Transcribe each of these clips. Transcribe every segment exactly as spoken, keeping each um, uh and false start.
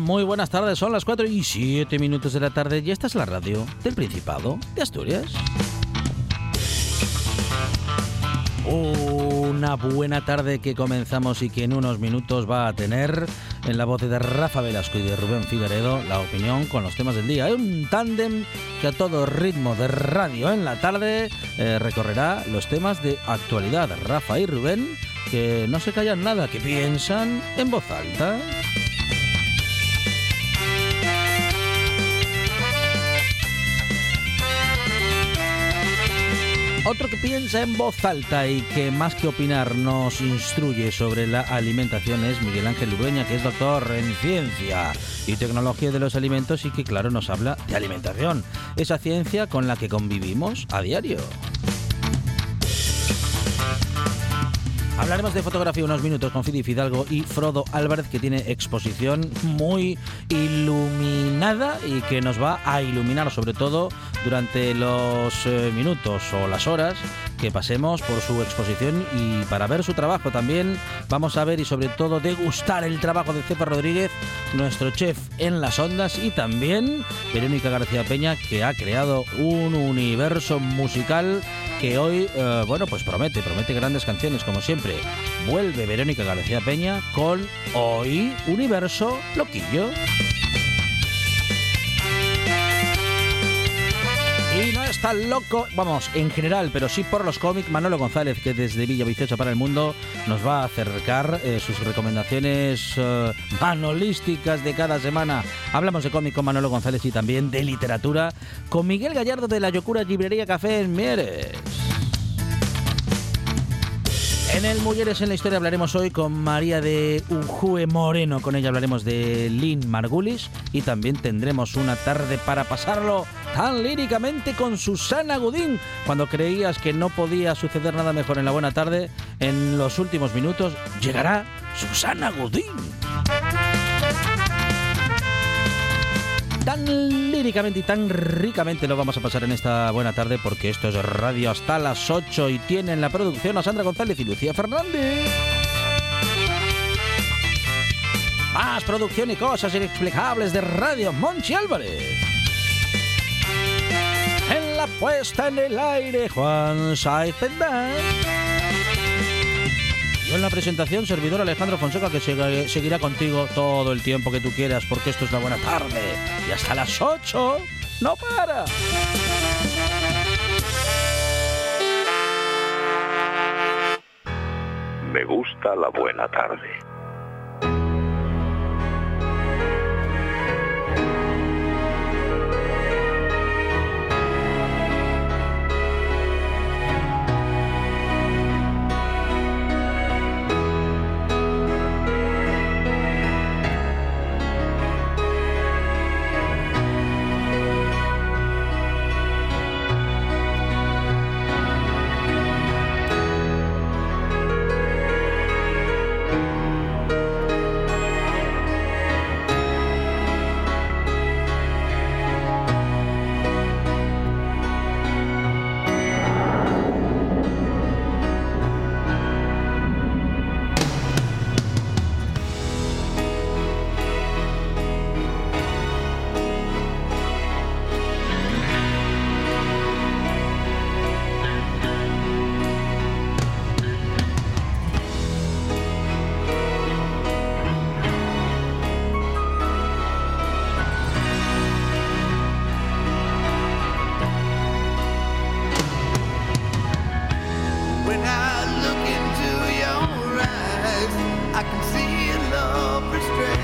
Muy buenas tardes, son las cuatro y siete minutos de la tarde y esta es la radio del Principado de Asturias. Una buena tarde que comenzamos y que en unos minutos va a tener en la voz de Rafa Velasco y de Rubén Figaredo la opinión con los temas del día. Hay un tándem que a todo ritmo de radio en la tarde eh, recorrerá los temas de actualidad. Rafa y Rubén, que no se callan nada, que piensan en voz alta. Otro que piensa en voz alta y que más que opinar nos instruye sobre la alimentación es Miguel Ángel Lurueña, que es doctor en ciencia y tecnología de los alimentos y que, claro, nos habla de alimentación, esa ciencia con la que convivimos a diario. Hablaremos de fotografía unos minutos con Fidi Fidalgo y Frodo Álvarez, que tiene exposición muy iluminada y que nos va a iluminar sobre todo durante los eh, minutos o las horas que pasemos por su exposición, y para ver su trabajo también vamos a ver y sobre todo degustar el trabajo de Cepa Rodríguez, nuestro chef en las ondas, y también Verónica García Peña, que ha creado un universo musical que hoy, eh, bueno, pues promete, promete grandes canciones, como siempre. Vuelve Verónica García Peña con Hoy Universo Loquillo. Y no está loco, vamos, en general, pero sí por los cómics, Manolo González, que desde Villaviciosa para el mundo nos va a acercar eh, sus recomendaciones eh, manolísticas de cada semana. Hablamos de cómic con Manolo González y también de literatura con Miguel Gallardo de La Yocura Librería Café en Mieres. En el Muyeres en la Historia hablaremos hoy con María de Ujue Moreno. Con ella hablaremos de Lynn Margulis y también tendremos una tarde para pasarlo tan líricamente con Susana Gudín. Cuando creías que no podía suceder nada mejor en La Buena Tarde, en los últimos minutos llegará Susana Gudín. Tan líricamente y tan ricamente lo vamos a pasar en esta buena tarde, porque esto es radio hasta las ocho y tienen la producción a Sandra González y Lucía Fernández. Más producción y cosas inexplicables de radio, Monchi Álvarez. En la puesta en el aire, Juan Saifedal. En la presentación, servidor Alejandro Fonseca, que se, seguirá contigo todo el tiempo que tú quieras, porque esto es La Buena Tarde y hasta las ocho no para. Me gusta La Buena Tarde. I can see love restrained.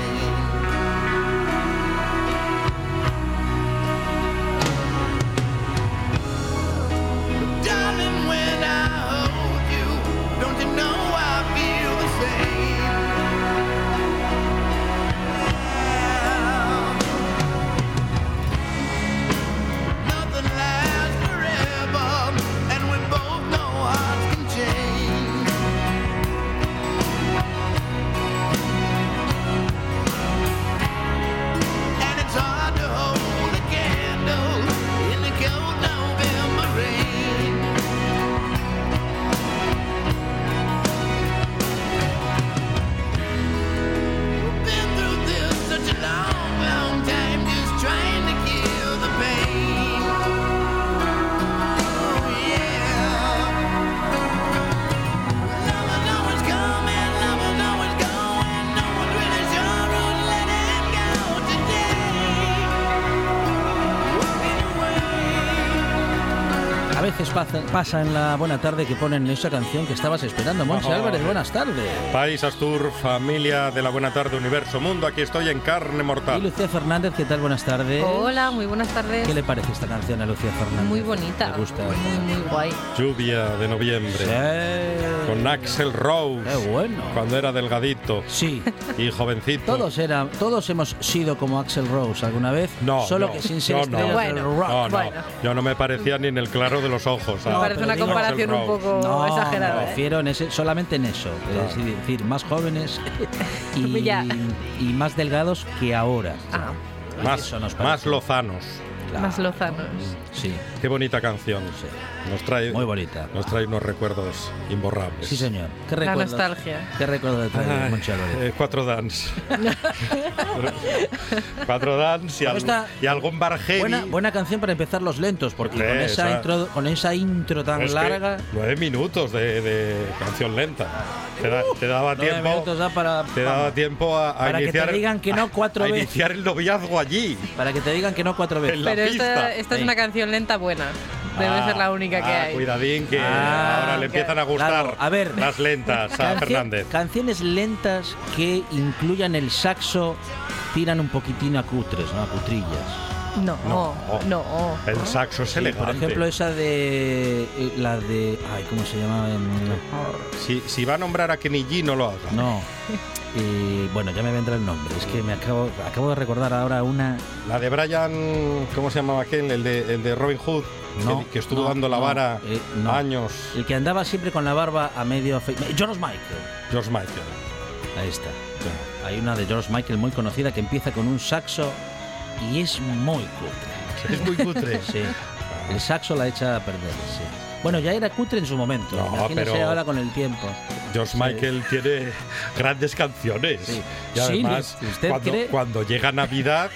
veces pasa, pasa en La Buena Tarde que ponen esa canción que estabas esperando. Monchi oh, Álvarez, buenas tardes. País, Astur, familia de La Buena Tarde, Universo, Mundo, aquí estoy en carne mortal. Y Lucía Fernández, ¿qué tal? Buenas tardes. Hola, muy buenas tardes. ¿Qué le parece esta canción a Lucía Fernández? Muy bonita. Me gusta. Muy, muy guay. Lluvia de noviembre. Sí. Con Axel Rose. Qué bueno. Cuando era delgadito. Sí. Y jovencito. Todos era, todos hemos sido como Axel Rose alguna vez. No, solo no, que sin ser no, estrellas no, bueno, del rock. No, no. Bueno. Yo no me parecía ni en el claro de los ojos. Me no, parece una comparación un poco no, exagerada. Me refiero ¿eh? en ese, solamente en eso. Claro. Es decir, más jóvenes y, y más delgados que ahora. Ah. Más, más lozanos. Claro. Más lozanos. Sí. Qué bonita canción. Sí. Nos trae, muy bonita. Nos trae unos recuerdos imborrables. Sí, señor. ¿Qué La nostalgia. ¿Qué recuerdo de traer, Monchi Álvarez? Eh, cuatro Dans. Cuatro Dans y, al, y algún barjeri. Buena, buena canción para empezar los lentos, porque sí, con, esa esa... Intro, con esa intro tan es larga... Nueve minutos de, de canción lenta. Te, da, te daba uh, tiempo da para, te daba para, tiempo a, a para iniciar, que te digan que no cuatro a, veces. A iniciar el noviazgo allí. Para que te digan que no cuatro veces. Pero esta, esta sí. es una canción lenta buena. Debe ah, ser la única que ah, hay. Cuidadín, que ah, ahora le empiezan a gustar claro, a ver, las lentas a Fernández. Canciones lentas que incluyan el saxo tiran un poquitín a cutres, ¿no? A cutrillas. No, no. no. no. El saxo es sí, elegante. Por ejemplo, esa de. La de. Ay, ¿cómo se llama? Si, si va a nombrar a Kenny G, no lo haga. No. Y bueno, ya me vendrá el nombre. Es que me acabo acabo de recordar ahora una... La de Brian... ¿Cómo se llamaba aquel? El de, el de Robin Hood, no, que, que estuvo no, dando la no, vara eh, no. años. El que andaba siempre con la barba a medio... Fe... George Michael. George Michael. Ahí está. Sí. Hay una de George Michael muy conocida que empieza con un saxo y es muy cutre. Es muy cutre. Sí. El saxo la echa a perder, sí. Bueno, ya era cutre en su momento. No, imagínese pero... ahora con el tiempo. George Michael sí. tiene grandes canciones. Sí. Y además, sí, ¿usted cuando, cree? Cuando llega Navidad,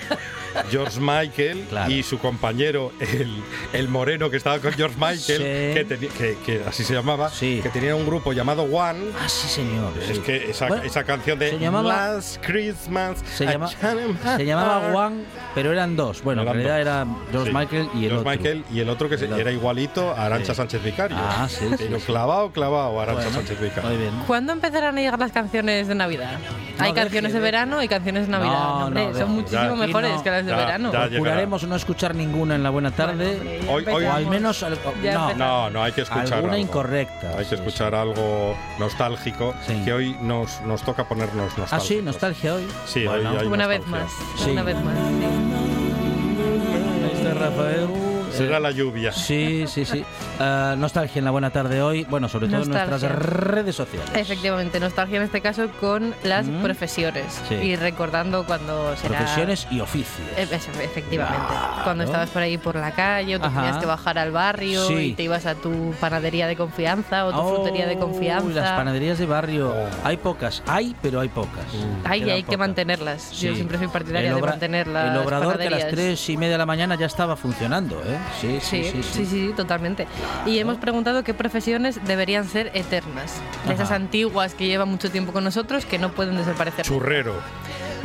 George Michael claro. y su compañero, el, el moreno que estaba con George Michael, sí. que, teni- que, que así se llamaba, sí. que tenía un grupo llamado One. Ah, sí, señor. Es sí. que esa, bueno, esa canción de llamaba, Last Christmas. Se, llama, se llamaba One, pero eran dos. Bueno, eran en realidad dos. Era George sí. Michael y el George otro. Michael y el otro que el se, otro. Era igualito a Arantxa sí. Sánchez Vicario. Ah, sí. sí pero clavado, clavado, Arantxa bueno, Sánchez Vicario. ¿Cuándo empezarán a llegar las canciones de Navidad? No, hay canciones de verano y canciones de Navidad. No, no, no, son muchísimo mejores no. que las de ya, verano. Procuraremos no escuchar ninguna en La Buena Tarde. No, hoy, hoy, o al menos... Al, no, no, no, hay que escuchar alguna algo. incorrecta. Hay que escuchar sí, algo nostálgico, sí. que hoy nos, nos toca ponernos nostálgicos. Ah, sí, nostalgia hoy. Sí, bueno, hoy hay una, nostalgia. Vez más, sí. una vez más. Una vez más. Ahí está Rafael... Será la lluvia. Sí, sí, sí. Uh, nostalgia en La Buena Tarde hoy. Bueno, sobre todo nostalgia. en nuestras redes sociales. Efectivamente, nostalgia en este caso con las mm. profesiones. Sí. Y recordando cuando será... Profesiones y oficios. E- efectivamente. Ah, cuando ¿no? estabas por ahí por la calle, o te Ajá. tenías que bajar al barrio sí. y te ibas a tu panadería de confianza o tu oh, frutería de confianza. Uy, las panaderías de barrio. Oh. Hay pocas. Hay, pero hay pocas. Mm. Hay y hay pocas. que mantenerlas. Sí. Yo siempre soy partidaria obra- de mantenerlas. El Obrador que a las tres y media de la mañana ya estaba funcionando, ¿eh? Sí sí sí, sí, sí, sí, sí, totalmente. Claro. Y hemos preguntado qué profesiones deberían ser eternas. De esas antiguas que llevan mucho tiempo con nosotros, que no pueden desaparecer. Churrero.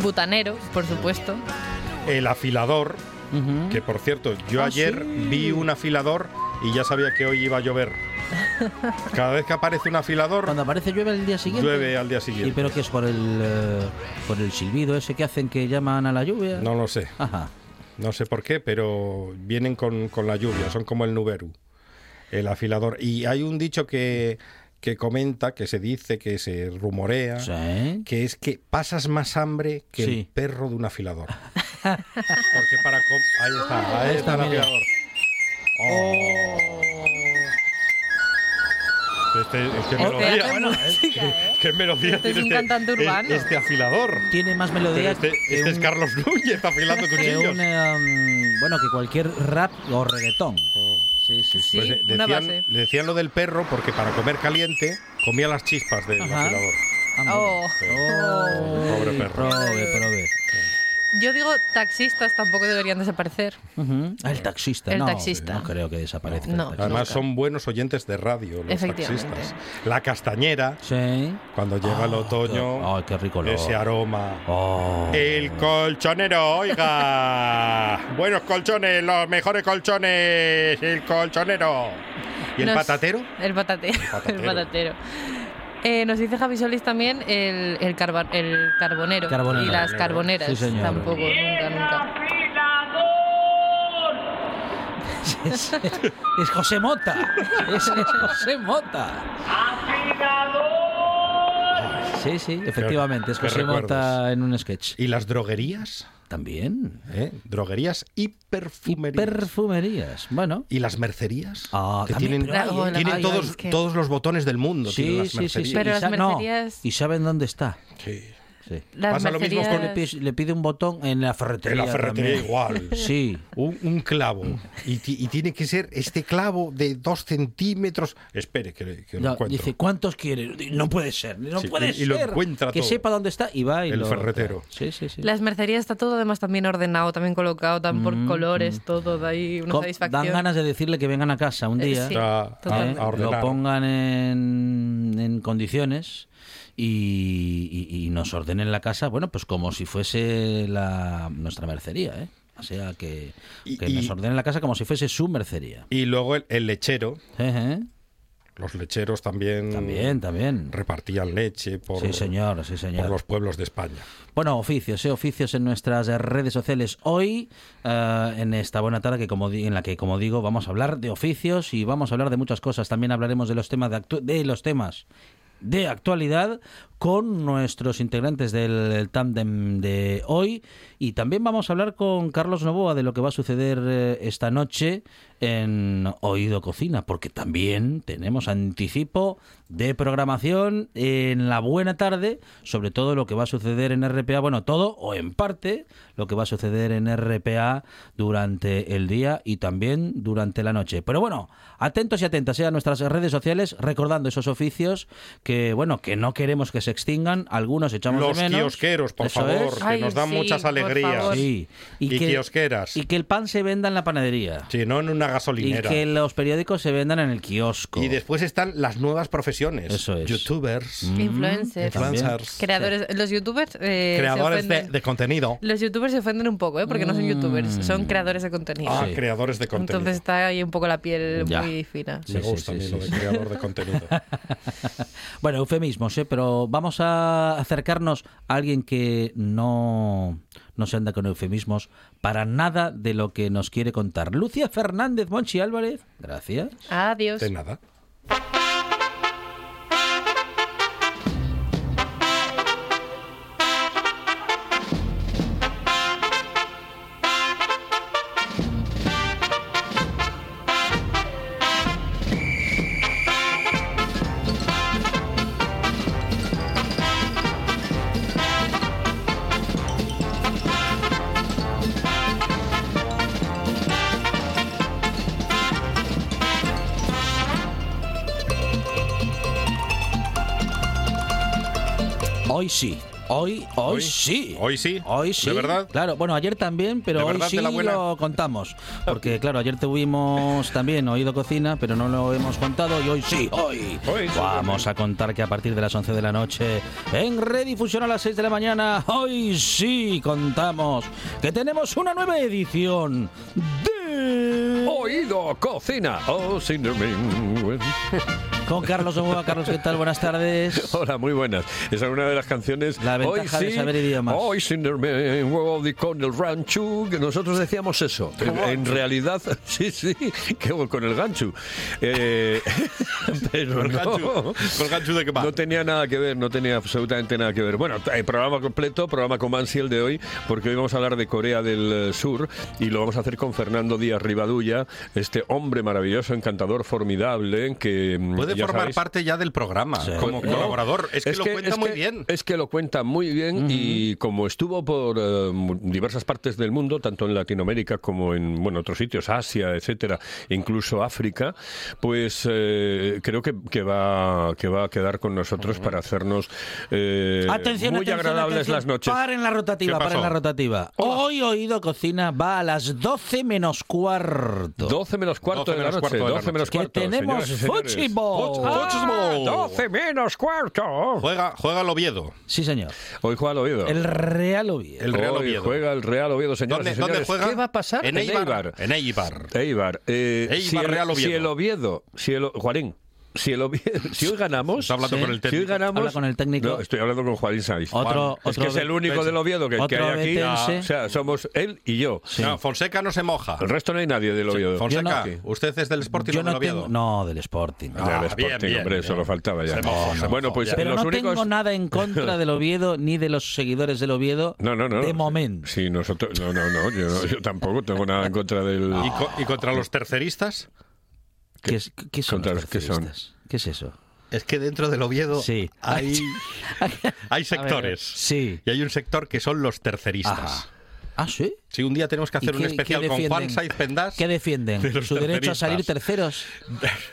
Butanero, por supuesto. El afilador, uh-huh. que por cierto, yo ah, ayer sí. vi un afilador y ya sabía que hoy iba a llover. Cada vez que aparece un afilador... Cuando aparece llueve al día siguiente. Llueve al día siguiente. ¿Y pero qué es por el, eh, por el silbido ese que hacen que llaman a la lluvia? No lo sé. Ajá. No sé por qué, pero vienen con, con la lluvia, son como el nuberu, el afilador. Y hay un dicho que, que comenta, que se dice, que se rumorea, ¿sí? que es que pasas más hambre que sí. el perro de un afilador. Porque para... Com- ahí está, ahí está el afilador. Oh. Este, este oh, melodía, que bueno, música, ¿eh? ¿Qué, qué melodía este tiene es un este, cantante urbano. Este afilador? Tiene más melodía. Este, este un, es Carlos Núñez afilando cuchillos. Un, um, bueno, que cualquier rap o reggaetón. Oh. Sí, sí, sí. Pues, sí decían, le decían lo del perro porque para comer caliente comía las chispas del Ajá. afilador. Oh. Oh. Oh. Pobre perro. Probe, probe. Yo digo, taxistas tampoco deberían desaparecer. Uh-huh. Ah, el taxista, el no, taxista. No creo que desaparezca. No, además, nunca. son buenos oyentes de radio los taxistas. La castañera, sí. cuando llega oh, el otoño, oh, qué rico ese aroma. Oh. El colchonero, oiga. Buenos colchones, los mejores colchones, el colchonero. ¿Y el nos, patatero? El patatero. El patatero. El patatero. Eh, nos dice Javi Solís también el, el, carba, el carbonero, carbonero y las carboneras. Sí, tampoco, nunca, nunca. Es, es, es José Mota. Es, es José Mota. Sí, sí, efectivamente. Es José Mota en un sketch. ¿Y las droguerías? También. ¿Eh? Droguerías y perfumerías. Y perfumerías, bueno. ¿Y las mercerías? Ah, que también, tienen hay, ¿eh? tienen hay, todos, hay, es que... todos los botones del mundo. Sí, tienen las sí, sí, sí. Pero las mercerías... No, y saben dónde está. Sí. Sí. Pasa mercerías... lo mismo con... Le pide, le pide un botón en la ferretería. En la ferretería también. Igual. Sí. Un, un clavo. Y, y tiene que ser este clavo de dos centímetros. Espere, que, que lo no, encuentro. Dice, ¿cuántos quiere? No puede ser. No sí, puede y, ser. Y lo encuentra que todo. Sepa dónde está y va y el lo... ferretero. Sí, sí, sí. Las mercerías está todo además también ordenado, también colocado, tan por mm, colores, mm. todo. De ahí una Co- satisfacción. Dan ganas de decirle que vengan a casa un día. Eh, sí, a, a, a lo pongan en, en condiciones. Y, y, y nos ordenen la casa, bueno, pues como si fuese la nuestra mercería, ¿eh? O sea, que, y, que y, nos ordenen la casa como si fuese su mercería. Y luego el, el lechero. Uh-huh. Los lecheros también, también, también. repartían leche por, sí, señor, sí, señor. por los pueblos de España. Bueno, oficios, ¿eh? oficios en nuestras redes sociales hoy, uh, en esta buena tarde que como di- en la que, como digo, vamos a hablar de oficios y vamos a hablar de muchas cosas. También hablaremos de los temas de, actu- de los temas. de actualidad con nuestros integrantes del tándem de hoy y también vamos a hablar con Carlos Novoa de lo que va a suceder esta noche en Oído Cocina, porque también tenemos anticipo de programación en La Buena Tarde sobre todo lo que va a suceder en R P A, bueno, todo o en parte lo que va a suceder en R P A durante el día y también durante la noche. Pero bueno, atentos y atentas, ¿eh? a nuestras redes sociales, recordando esos oficios que, bueno, que no queremos que se extingan, algunos echamos los de menos. Los kiosqueros, por Eso favor, es. que Ay, nos dan sí, muchas alegrías. Sí. Y, y que, kiosqueras. Y que el pan se venda en la panadería. Sí, no en una gasolinera. Y que los periódicos se vendan en el kiosco. Y después están las nuevas profesiones. Eso es. Youtubers. Mm, influencers. Influencers. Creadores. Sí. Los youtubers eh, Creadores de, de contenido. Los youtubers se ofenden un poco, ¿eh? porque mm. no son youtubers, son creadores de contenido. Ah, sí. creadores de contenido. Entonces está ahí un poco la piel ya. muy fina. Sí, me sí, gusta sí, a mí sí, lo sí. de creador de contenido. Bueno, eufemismos, ¿eh? pero vamos a acercarnos a alguien que no, no se anda con eufemismos para nada de lo que nos quiere contar. Lucía Fernández, Monchi Álvarez, gracias. Adiós. De nada. Hoy sí, hoy, hoy, hoy sí. Hoy sí, hoy sí. ¿De verdad? Claro, bueno, ayer también, pero hoy sí lo contamos. Porque, claro, ayer tuvimos también Oído Cocina, pero no lo hemos contado y hoy sí, hoy. hoy Vamos sí. a contar que a partir de las once de la noche, en redifusión a las seis de la mañana, hoy sí contamos que tenemos una nueva edición de... Oído Cocina. Oh, sin dormir. Con Carlos Novoa. Carlos, ¿qué tal? Buenas tardes. Hola, muy buenas. Esa es una de las canciones. La ventaja hoy sí, de saber idiomas. Hoy sin el huevo de con el rancho, que nosotros decíamos eso. En, en realidad, sí, sí, que con el gancho. Eh, pero ¿Con el gancho? No, ¿Con el gancho de qué va? No tenía nada que ver, no tenía absolutamente nada que ver. Bueno, el programa completo, programa con Mansi el de hoy, porque hoy vamos a hablar de Corea del Sur y lo vamos a hacer con Fernando Díaz Rivadulla, este hombre maravilloso, encantador, formidable, que... ¿Puede Ya formar sabéis. parte ya del programa, sí. como no, colaborador. Es que es lo que, cuenta muy que, bien. Es que lo cuenta muy bien uh-huh. y como estuvo por uh, diversas partes del mundo, tanto en Latinoamérica como en bueno, otros sitios, Asia, etcétera, incluso África, pues eh, creo que, que, va, que va a quedar con nosotros uh-huh. para hacernos eh, atención, muy atención, agradables atención. las noches. Paren la rotativa, paren la rotativa. Hola. Hoy Oído Cocina va a las doce menos cuarto. doce menos cuarto de la noche. doce menos cuarto. Que tenemos fútbol. Futsball. Ah, doce menos cuarto. Juega, juega el Oviedo. Sí, señor. Hoy juega el Oviedo. El Real Oviedo. El Real Oviedo. Hoy juega el Real Oviedo, señoras ¿Dónde, y señores. ¿Dónde juega? ¿Qué va a pasar? En Eibar. En Eibar. Eibar. Eh, Eibar si el, Real Oviedo. Si el Oviedo... Si el, Juanín. Si, el Oviedo, si hoy ganamos... Está hablando sí. con el técnico. Si hoy ganamos... Habla con el técnico. No, estoy hablando con Juan Saifedal. Otro, otro es que es el único del Oviedo que, que hay aquí. Ah. O sea, somos él y yo. Sí. No, Fonseca no se moja. El resto no hay nadie del Oviedo. Sí. Fonseca, no. ¿Usted es del Sporting o no del Oviedo? Tengo... No, del Sporting. Ah, del Sporting, bien, bien, hombre, bien. Eso lo faltaba ya. Se moja, no, bueno, pues pero los no únicos... tengo nada en contra del Oviedo ni de los seguidores del Oviedo no, no, no. de momento. Sí, nosotros... No, no, no. Yo, yo tampoco tengo nada en contra del... ¿Y, co y contra los terceristas? ¿Qué, es, ¿Qué son los terceristas? ¿Qué es eso? Es que dentro del Oviedo sí. hay, hay sectores. Sí. Y hay un sector que son los terceristas. Ajá. ¿Ah, sí? Sí, un día tenemos que hacer qué, un especial con Juan Saifedal. ¿Qué defienden? De ¿Su derecho a salir terceros?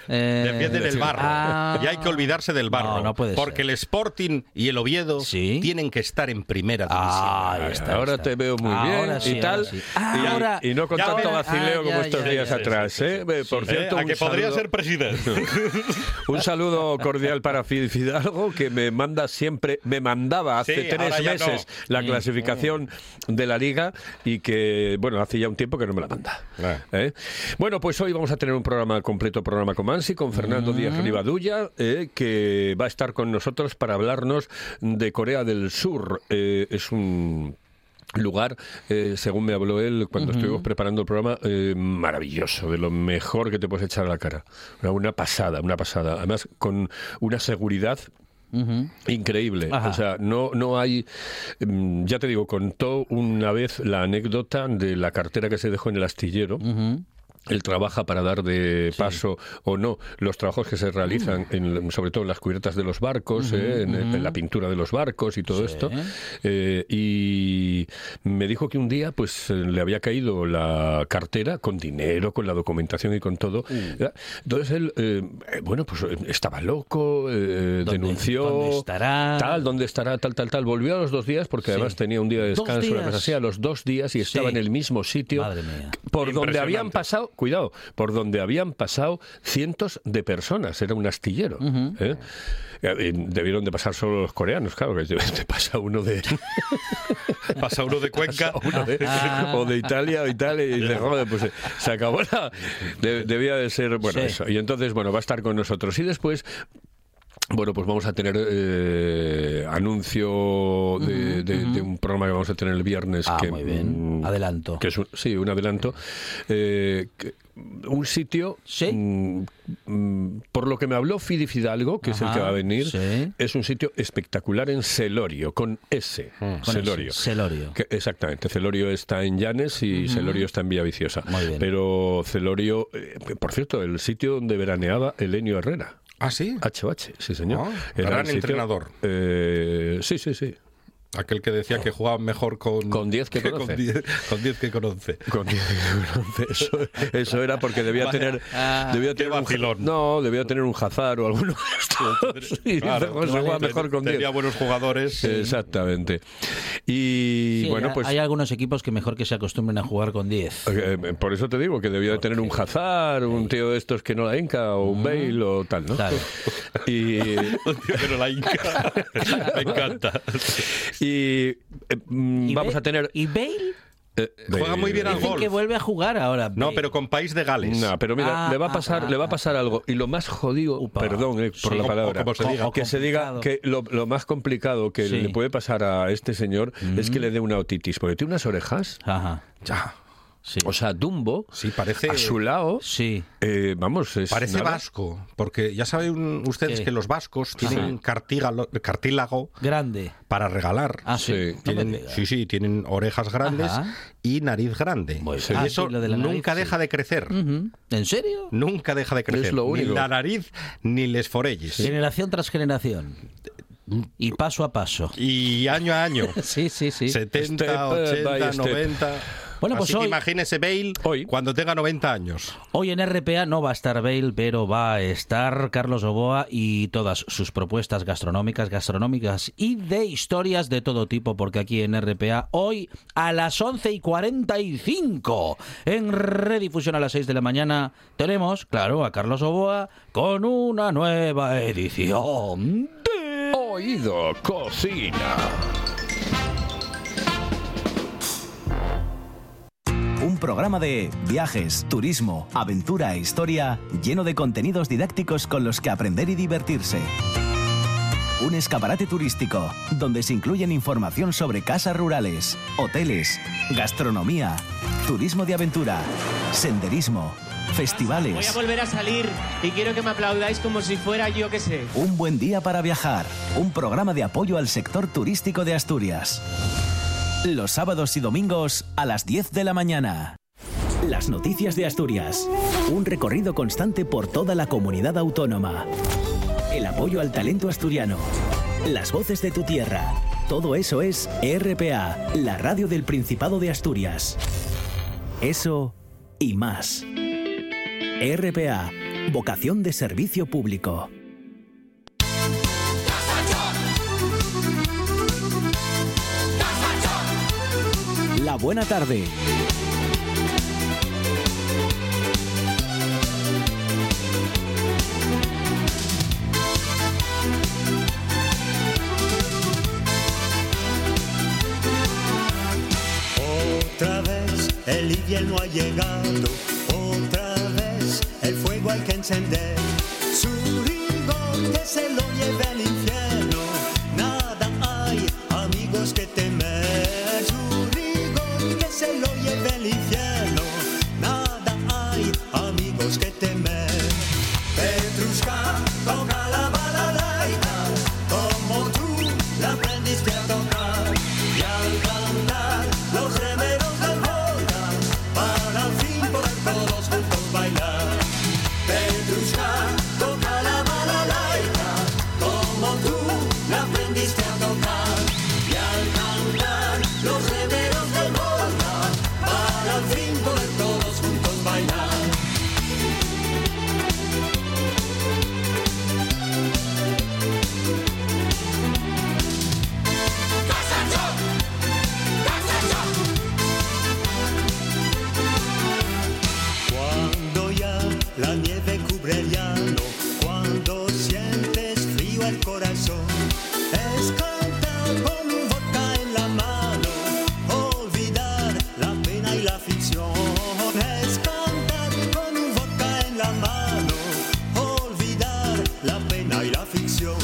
eh, defienden el barro. Ah, y hay que olvidarse del barro. No, no puede porque ser. El Sporting y el Oviedo ¿Sí? tienen que estar en primera división. Ah, ahí está, ahora ahí está. Te veo muy ahora bien sí, y tal. Sí. Ah, y, ahora, y no con ya, tanto vacileo ah, como ya, estos ya, días ya, atrás. Sí, ¿eh? Sí, por sí, cierto, eh, a que saludo, podría ser presidente. Un saludo cordial para Fidi Fidalgo, que me manda siempre, me mandaba hace sí, tres meses no. la clasificación de la Liga. Y que, bueno, hace ya un tiempo que no me la manda. Claro. ¿Eh? Bueno, pues hoy vamos a tener un programa completo, programa con Mansi, con Fernando mm. Díaz Rivadulla, eh, que va a estar con nosotros para hablarnos de Corea del Sur. Eh, es un... lugar, eh, según me habló él cuando uh-huh. estuvimos preparando el programa, eh, maravilloso, de lo mejor que te puedes echar a la cara. Una, una pasada, una pasada. Además, con una seguridad... Uh-huh. increíble. Ajá. O sea, no, no hay... Ya te digo, contó una vez la anécdota de la cartera que se dejó en el astillero. Uh-huh. Él trabaja para dar de paso sí. o no los trabajos que se realizan, en, sobre todo en las cubiertas de los barcos, uh-huh, eh, en, uh-huh. en la pintura de los barcos y todo sí. esto. Eh, y me dijo que un día pues le había caído la cartera con dinero, con la documentación y con todo. Uh. Entonces él, eh, bueno, pues estaba loco, eh, ¿Dónde, denunció, ¿dónde estará? Tal, ¿dónde estará? Tal, tal, tal. Volvió a los dos días porque sí. además tenía un día de descanso, una cosa así, a los dos días y estaba sí. en el mismo sitio. Madre mía. Por donde habían pasado... Cuidado, por donde habían pasado cientos de personas. Era un astillero. Uh-huh. ¿eh? Debieron de pasar solo los coreanos, claro, que te pasa uno de... pasa uno de Cuenca uno de, o de Italia o Italia y de Roma, pues se acabó la... De, debía de ser, bueno, sí. eso. Y entonces, bueno, va a estar con nosotros. Y después... Bueno, pues vamos a tener eh, anuncio de, de, de un programa que vamos a tener el viernes. Ah, que, muy bien. Adelanto. Que es un, sí, un adelanto. Eh, que, un sitio, ¿Sí? mm, por lo que me habló Fidi Fidalgo, que Ajá, es el que va a venir, ¿sí? es un sitio espectacular en Celorio, con S. Ah, Celorio. Con S, Celorio. Que, exactamente. Celorio está en Llanes y uh-huh. Celorio está en Villaviciosa. Muy bien. Pero Celorio, eh, por cierto, el sitio donde veraneaba Elenio Herrera. ¿Ah, sí? H O H, sí, señor. Oh, Era gran sitio, entrenador. Eh, sí, sí, sí. Aquel que decía que jugaba mejor con... Con diez que, que con once. Con diez que con once. Con diez que con once. Eso, eso era porque debía Vaya, tener... Ah, debía tener un, no, debía tener un Hazard o alguno de estos. Sí, claro, no, jugaba mejor ten, con diez. Tenía buenos jugadores. Sí. Exactamente. Y sí, bueno, pues... Hay algunos equipos que mejor que se acostumbren a jugar con diez. Eh, por eso te digo que debía de tener un Hazard, un tío de estos que no la hinca, o un Bale mm. o tal, ¿no? Claro. Y... un tío que no la hinca. Me encanta. Y, eh, y vamos Bale, a tener... ¿Y Bale? Eh, Juega muy bien al golf. Que vuelve a jugar ahora. Bale. No, pero con país de Gales. No, pero mira, ah, le va a pasar, ah, le va a pasar algo. Y lo más jodido, upa, perdón eh, por sí, la palabra, como, como se diga, que se diga que lo, lo más complicado que sí. le puede pasar a este señor mm. es que le dé una otitis, porque tiene unas orejas. Ajá. Ya. Sí. O sea, Dumbo, sí, parece, a su lado, sí. eh, vamos, es parece nada. Vasco, porque ya saben ustedes ¿Qué? que los vascos tienen cartílago, cartílago grande para regalar. Ah, sí. Sí. Tienen, no sí, sí, tienen orejas grandes Ajá. y nariz grande. Bueno, sí. Y eso ah, sí, de nunca nariz, deja sí. de crecer. Uh-huh. ¿En serio? Nunca deja de crecer. Es lo único. Ni la nariz ni les forelles. Sí. Generación tras generación. Y paso a paso. Y año a año. sí, sí, sí. setenta, step ochenta, noventa... Bueno, pues así hoy, que imagínese Bale hoy, cuando tenga noventa años. Hoy en R P A no va a estar Bale, pero va a estar Carlos Novoa y todas sus propuestas gastronómicas, gastronómicas y de historias de todo tipo, porque aquí en R P A hoy a las once y cuarenta y cinco en redifusión a las seis de la mañana tenemos, claro, a Carlos Novoa con una nueva edición de Oído Cocina. Un programa de viajes, turismo, aventura e historia lleno de contenidos didácticos con los que aprender y divertirse. Un escaparate turístico donde se incluyen información sobre casas rurales, hoteles, gastronomía, turismo de aventura, senderismo, festivales. Voy a volver a salir y quiero que me aplaudáis como si fuera yo que sé. Un buen día para viajar. Un programa de apoyo al sector turístico de Asturias. Los sábados y domingos a las diez de la mañana. Las noticias de Asturias. Un recorrido constante por toda la comunidad autónoma. El apoyo al talento asturiano. Las voces de tu tierra. Todo eso es R P A, la radio del Principado de Asturias. Eso y más. R P A, vocación de servicio público. La Buena Tarde. Otra vez el Idiel no ha llegado, otra vez el fuego hay que encender, su rigor que se lo lleve al infierno, nada hay, amigos que temer. El infierno, nada hay, amigos que temer. Petrushka toca la balalaika, como tú la aprendiste a tocar, y al cantar los remeros del Volga, para al fin poder todos juntos bailar. Petrushka toca la balalaika, como tú la aprendiste a tocar, y al cantar los remeros del Volga. Al fin poder todos juntos bailar. ¡Casa Choc! ¡Casa Choc! Cuando ya la nieve cubre el llano, cuando sientes frío el corazón, es cantar con un vodka en la mano. Es cantar con un vodka en la mano, olvidar la pena y la ficción.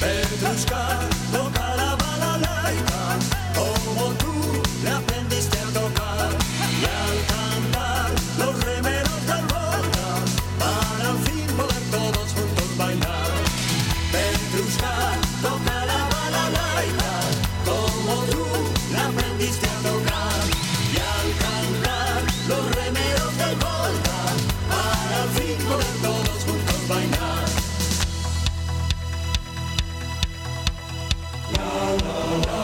Petrushka toca la balalaika, como tú le aprendiste a tocar, y al cantar los remeros del Volga, para al fin poder todos juntos bailar. Petrushka toca la balalaika, como tú le aprendiste a tocar, cantar los remeros del Volga, para al fin poder todos juntos bailar. La, la, la.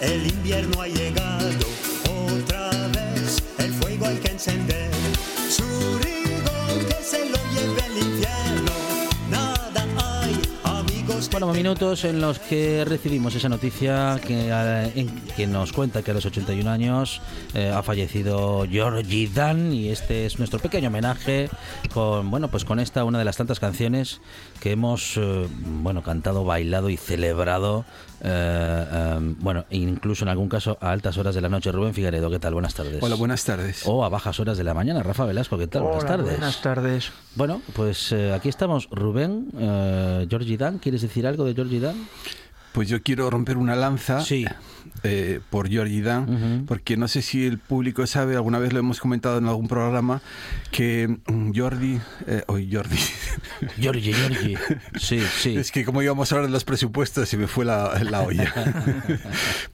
El invierno ha llegado, otra vez el fuego hay que encender, su rigor que se lo lleve el infierno, nada hay, amigos. Bueno, minutos en los que recibimos esa noticia que, en, que nos cuenta que a los ochenta y un años eh, ha fallecido Georgie Dann, y este es nuestro pequeño homenaje con, bueno, pues con esta, una de las tantas canciones que hemos eh, bueno, cantado, bailado y celebrado. Eh, um, bueno, incluso en algún caso a altas horas de la noche. Rubén Figaredo, ¿qué tal? Buenas tardes. Hola, buenas tardes. O a bajas horas de la mañana. Rafa Velasco, ¿qué tal? Hola, buenas tardes. Buenas tardes. Bueno, pues eh, aquí estamos. Rubén, eh, Georgie Dann, ¿quieres decir algo de Georgie Dann? Pues yo quiero romper una lanza sí. eh, por Georgie Dann, uh-huh. porque no sé si el público sabe, alguna vez lo hemos comentado en algún programa, que Jordi, eh, o Jordi, Georgie, Georgie. Sí, sí. Es que como íbamos a hablar de los presupuestos, se me fue la, la olla.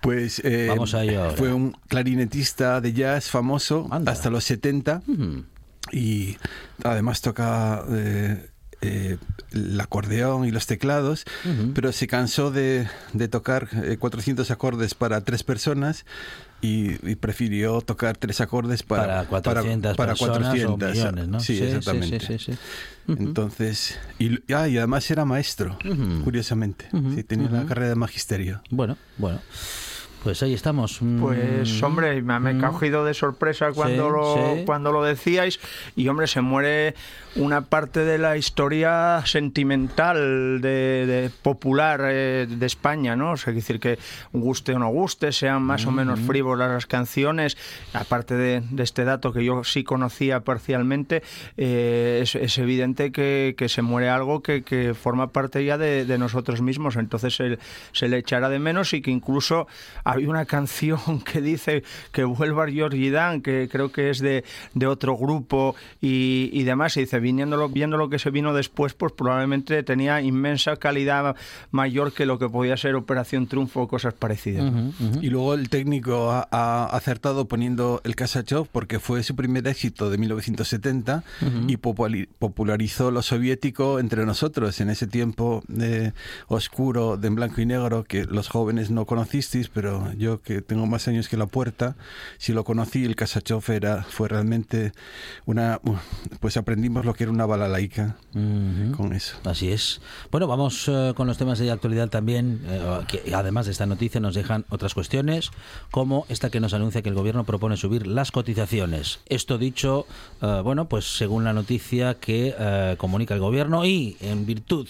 Pues eh, vamos a ello. Fue un clarinetista de jazz famoso. Anda. Hasta los setenta. Mm. Y además toca eh, eh, el acordeón y los teclados, uh-huh. pero se cansó de, de tocar eh, cuatrocientos acordes para tres personas y, y prefirió tocar tres acordes para, para cuatrocientas, para, para cuatrocientas personas o millones, ¿no? Sí, sí, exactamente. Sí, sí, sí, sí. Uh-huh. Entonces, y, ah, y además era maestro, uh-huh. curiosamente. Uh-huh. Sí, tenía uh-huh. la carrera de magisterio. Bueno, bueno. Pues ahí estamos. Pues, hombre, me, me he cogido de sorpresa cuando, sí, lo, sí. cuando lo decíais. Y, hombre, se muere una parte de la historia sentimental de, de popular eh, de España, ¿no? O sea, decir que guste o no guste, sean más mm-hmm. o menos frívolas las canciones. Aparte de, de este dato que yo sí conocía parcialmente, eh, es, es evidente que, que se muere algo que, que forma parte ya de, de nosotros mismos. Entonces se, se le echará de menos y que incluso... Hay una canción que dice que vuelva Georgie Dann, que creo que es de, de otro grupo y, y demás. Y dice, viniéndolo, viendo lo que se vino después, pues probablemente tenía inmensa calidad mayor que lo que podía ser Operación Triunfo o cosas parecidas. Uh-huh, uh-huh. Y luego el técnico ha, ha acertado poniendo el Kasachov porque fue su primer éxito de mil novecientos setenta uh-huh. y popularizó lo soviético entre nosotros en ese tiempo eh, oscuro, de en blanco y negro, que los jóvenes no conocisteis, pero yo, que tengo más años que la puerta, si lo conocí, el Kasachov era, fue realmente una... Pues aprendimos lo que era una balalaika uh-huh. con eso. Así es. Bueno, vamos eh, con los temas de actualidad también, eh, que además de esta noticia nos dejan otras cuestiones, como esta que nos anuncia que el gobierno propone subir las cotizaciones. Esto dicho, eh, bueno, pues según la noticia que eh, comunica el gobierno y en virtud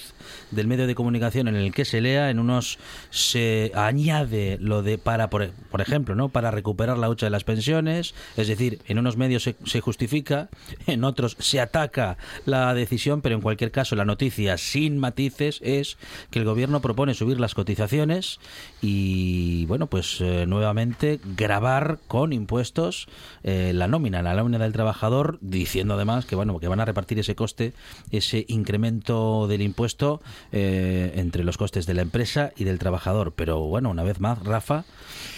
del medio de comunicación en el que se lea, en unos se añade lo de para, por, por ejemplo, ¿no? Para recuperar la hucha de las pensiones, es decir, en unos medios se, se justifica, en otros se ataca la decisión, pero en cualquier caso la noticia sin matices es que el gobierno propone subir las cotizaciones y, bueno, pues eh, nuevamente gravar con impuestos eh, la nómina, la nómina del trabajador, diciendo además que, bueno, que van a repartir ese coste, ese incremento del impuesto eh, entre los costes de la empresa y del trabajador. Pero, bueno, una vez más, Rafa,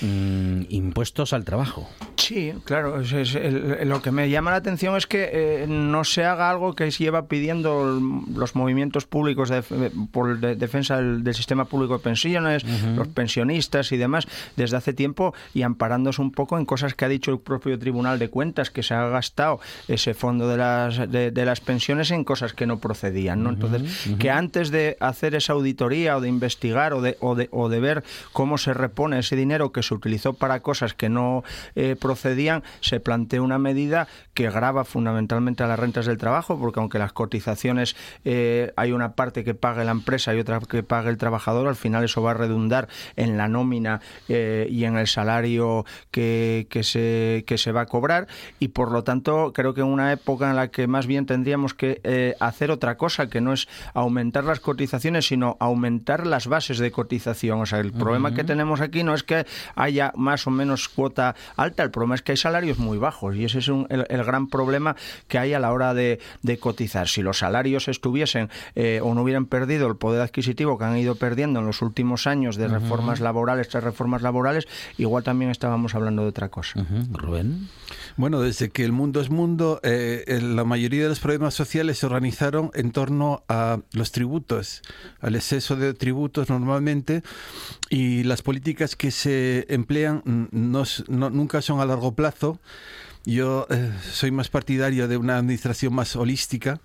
impuestos al trabajo. Sí, claro, es, es, el, lo que me llama la atención es que eh, no se haga algo que se lleva pidiendo los movimientos públicos de, por de, defensa del, del sistema público de pensiones, uh-huh. los pensionistas y demás, desde hace tiempo, y amparándose un poco en cosas que ha dicho el propio Tribunal de Cuentas, que se ha gastado ese fondo de las, de, de las pensiones en cosas que no procedían, ¿no? Entonces, uh-huh. que antes de hacer esa auditoría o de investigar o de, o de, o de ver cómo se repone ese dinero que se utilizó para cosas que no eh, procedían, se plantea una medida que grava fundamentalmente a las rentas del trabajo, porque aunque las cotizaciones eh, hay una parte que pague la empresa y otra que pague el trabajador, al final eso va a redundar en la nómina eh, y en el salario que, que, se, que se va a cobrar, y por lo tanto creo que en una época en la que más bien tendríamos que eh, hacer otra cosa, que no es aumentar las cotizaciones, sino aumentar las bases de cotización. O sea, el uh-huh. problema que tenemos aquí no es que haya más o menos cuota alta, el problema es que hay salarios muy bajos, y ese es un, el, el gran problema que hay a la hora de, de cotizar. Si los salarios estuviesen eh, o no hubieran perdido el poder adquisitivo que han ido perdiendo en los últimos años de reformas uh-huh. laborales, tras reformas laborales, igual también estábamos hablando de otra cosa. Uh-huh. Rubén. Bueno, desde que el mundo es mundo, eh, la mayoría de los problemas sociales se organizaron en torno a los tributos, al exceso de tributos normalmente, y las políticas que se emplean no, no, nunca son a largo plazo. Yo eh, soy más partidario de una administración más holística,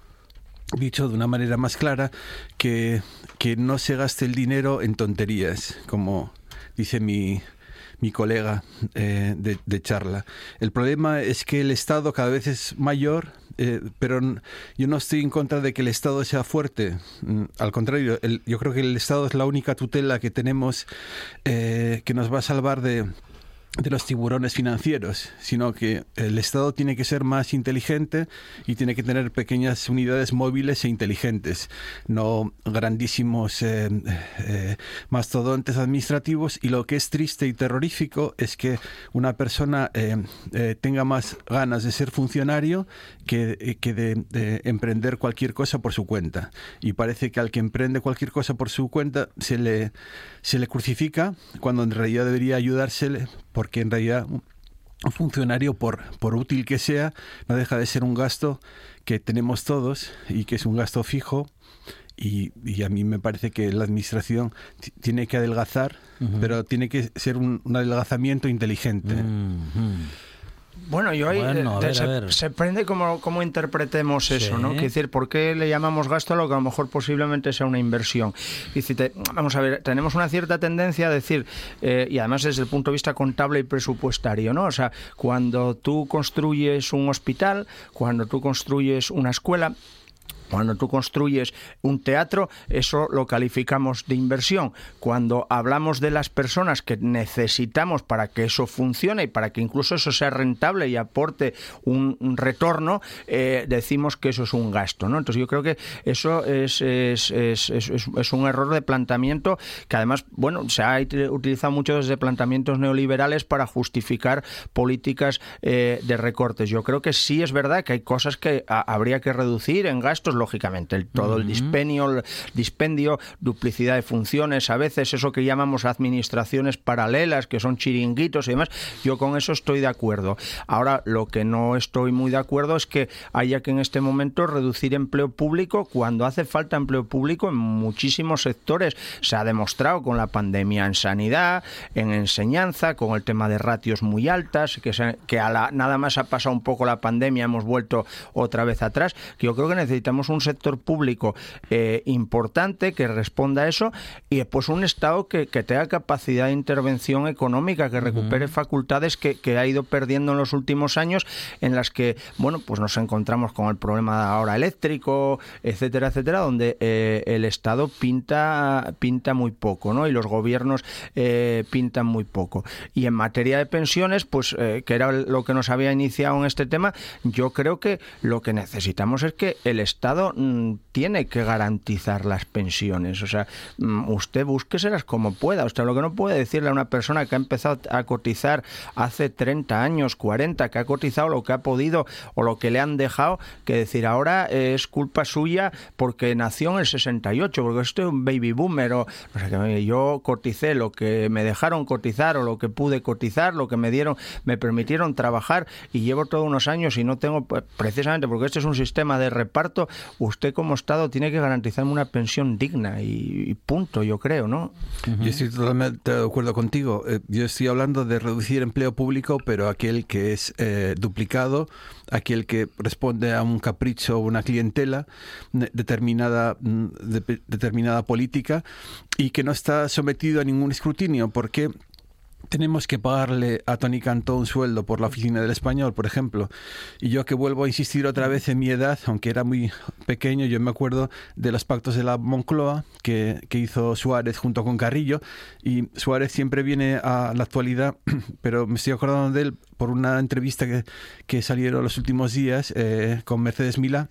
dicho de una manera más clara, que, que no se gaste el dinero en tonterías, como dice mi... mi colega eh, de, de charla. El problema es que el Estado cada vez es mayor, eh, pero yo no estoy en contra de que el Estado sea fuerte. Al contrario, el, yo creo que el Estado es la única tutela que tenemos eh, que nos va a salvar de... de los tiburones financieros, sino que el Estado tiene que ser más inteligente y tiene que tener pequeñas unidades móviles e inteligentes, no grandísimos eh, eh, mastodontes administrativos. Y lo que es triste y terrorífico es que una persona eh, eh, tenga más ganas de ser funcionario que, que de, de emprender cualquier cosa por su cuenta. Y parece que al que emprende cualquier cosa por su cuenta se le, se le crucifica, cuando en realidad debería ayudársele, porque en realidad un funcionario, por, por útil que sea, no deja de ser un gasto que tenemos todos y que es un gasto fijo. Y, y a mí me parece que la administración t- tiene que adelgazar, uh-huh. pero tiene que ser un, un adelgazamiento inteligente. Uh-huh. Bueno, yo ahí bueno, te, ver, se, se prende cómo, cómo interpretemos sí. eso, ¿no? Quiero decir, ¿por qué le llamamos gasto a lo que a lo mejor posiblemente sea una inversión? Y si te, vamos a ver, tenemos una cierta tendencia a decir, eh, y además desde el punto de vista contable y presupuestario, ¿no? O sea, cuando tú construyes un hospital, cuando tú construyes una escuela, cuando tú construyes un teatro, eso lo calificamos de inversión. Cuando hablamos de las personas que necesitamos para que eso funcione y para que incluso eso sea rentable y aporte un, un retorno, eh, decimos que eso es un gasto, ¿no? Entonces yo creo que eso es, es, es, es, es un error de planteamiento que además, bueno, se ha utilizado mucho desde planteamientos neoliberales para justificar políticas eh, de recortes. Yo creo que sí es verdad que hay cosas que a, habría que reducir en gastos, lógicamente, el, todo el dispendio, el dispendio, duplicidad de funciones, a veces eso que llamamos administraciones paralelas, que son chiringuitos y demás, yo con eso estoy de acuerdo. Ahora, lo que no estoy muy de acuerdo es que haya que en este momento reducir empleo público cuando hace falta empleo público en muchísimos sectores. Se ha demostrado con la pandemia en sanidad, en enseñanza, con el tema de ratios muy altas, que, se, que a la, nada más ha pasado un poco la pandemia, hemos vuelto otra vez atrás, que yo creo que necesitamos un sector público eh, importante que responda a eso y después un Estado que, que tenga capacidad de intervención económica, que recupere uh-huh. facultades que, que ha ido perdiendo en los últimos años, en las que, bueno, pues nos encontramos con el problema ahora eléctrico, etcétera, etcétera, donde eh, el Estado pinta pinta muy poco, ¿no? Y los gobiernos eh, pintan muy poco. Y en materia de pensiones, pues eh, que era lo que nos había iniciado en este tema, yo creo que lo que necesitamos es que el Estado Estado tiene que garantizar las pensiones. O sea, usted búsqueselas como pueda. Usted lo que no puede decirle a una persona que ha empezado a cotizar hace treinta años, cuarenta, que ha cotizado lo que ha podido o lo que le han dejado, que decir ahora es culpa suya porque nació en el sesenta y ocho, porque usted es un baby boomer. O, o sea, que yo coticé lo que me dejaron cotizar o lo que pude cotizar, lo que me dieron, me permitieron trabajar y llevo todos unos años y no tengo, precisamente porque este es un sistema de reparto. Usted como Estado tiene que garantizarme una pensión digna y, y punto, yo creo, ¿no? Uh-huh. Yo estoy totalmente de acuerdo contigo. Eh, yo estoy hablando de reducir empleo público, pero aquel que es eh, duplicado, aquel que responde a un capricho o una clientela determinada, de, determinada política, y que no está sometido a ningún escrutinio, porque tenemos que pagarle a Tony Cantó un sueldo por la oficina del español, por ejemplo. Y yo que vuelvo a insistir otra vez en mi edad, aunque era muy pequeño, yo me acuerdo de los pactos de la Moncloa que, que hizo Suárez junto con Carrillo. Y Suárez siempre viene a la actualidad, pero me estoy acordando de él por una entrevista que, que salieron los últimos días eh, con Mercedes Milá,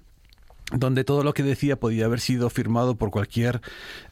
donde todo lo que decía podía haber sido firmado por cualquier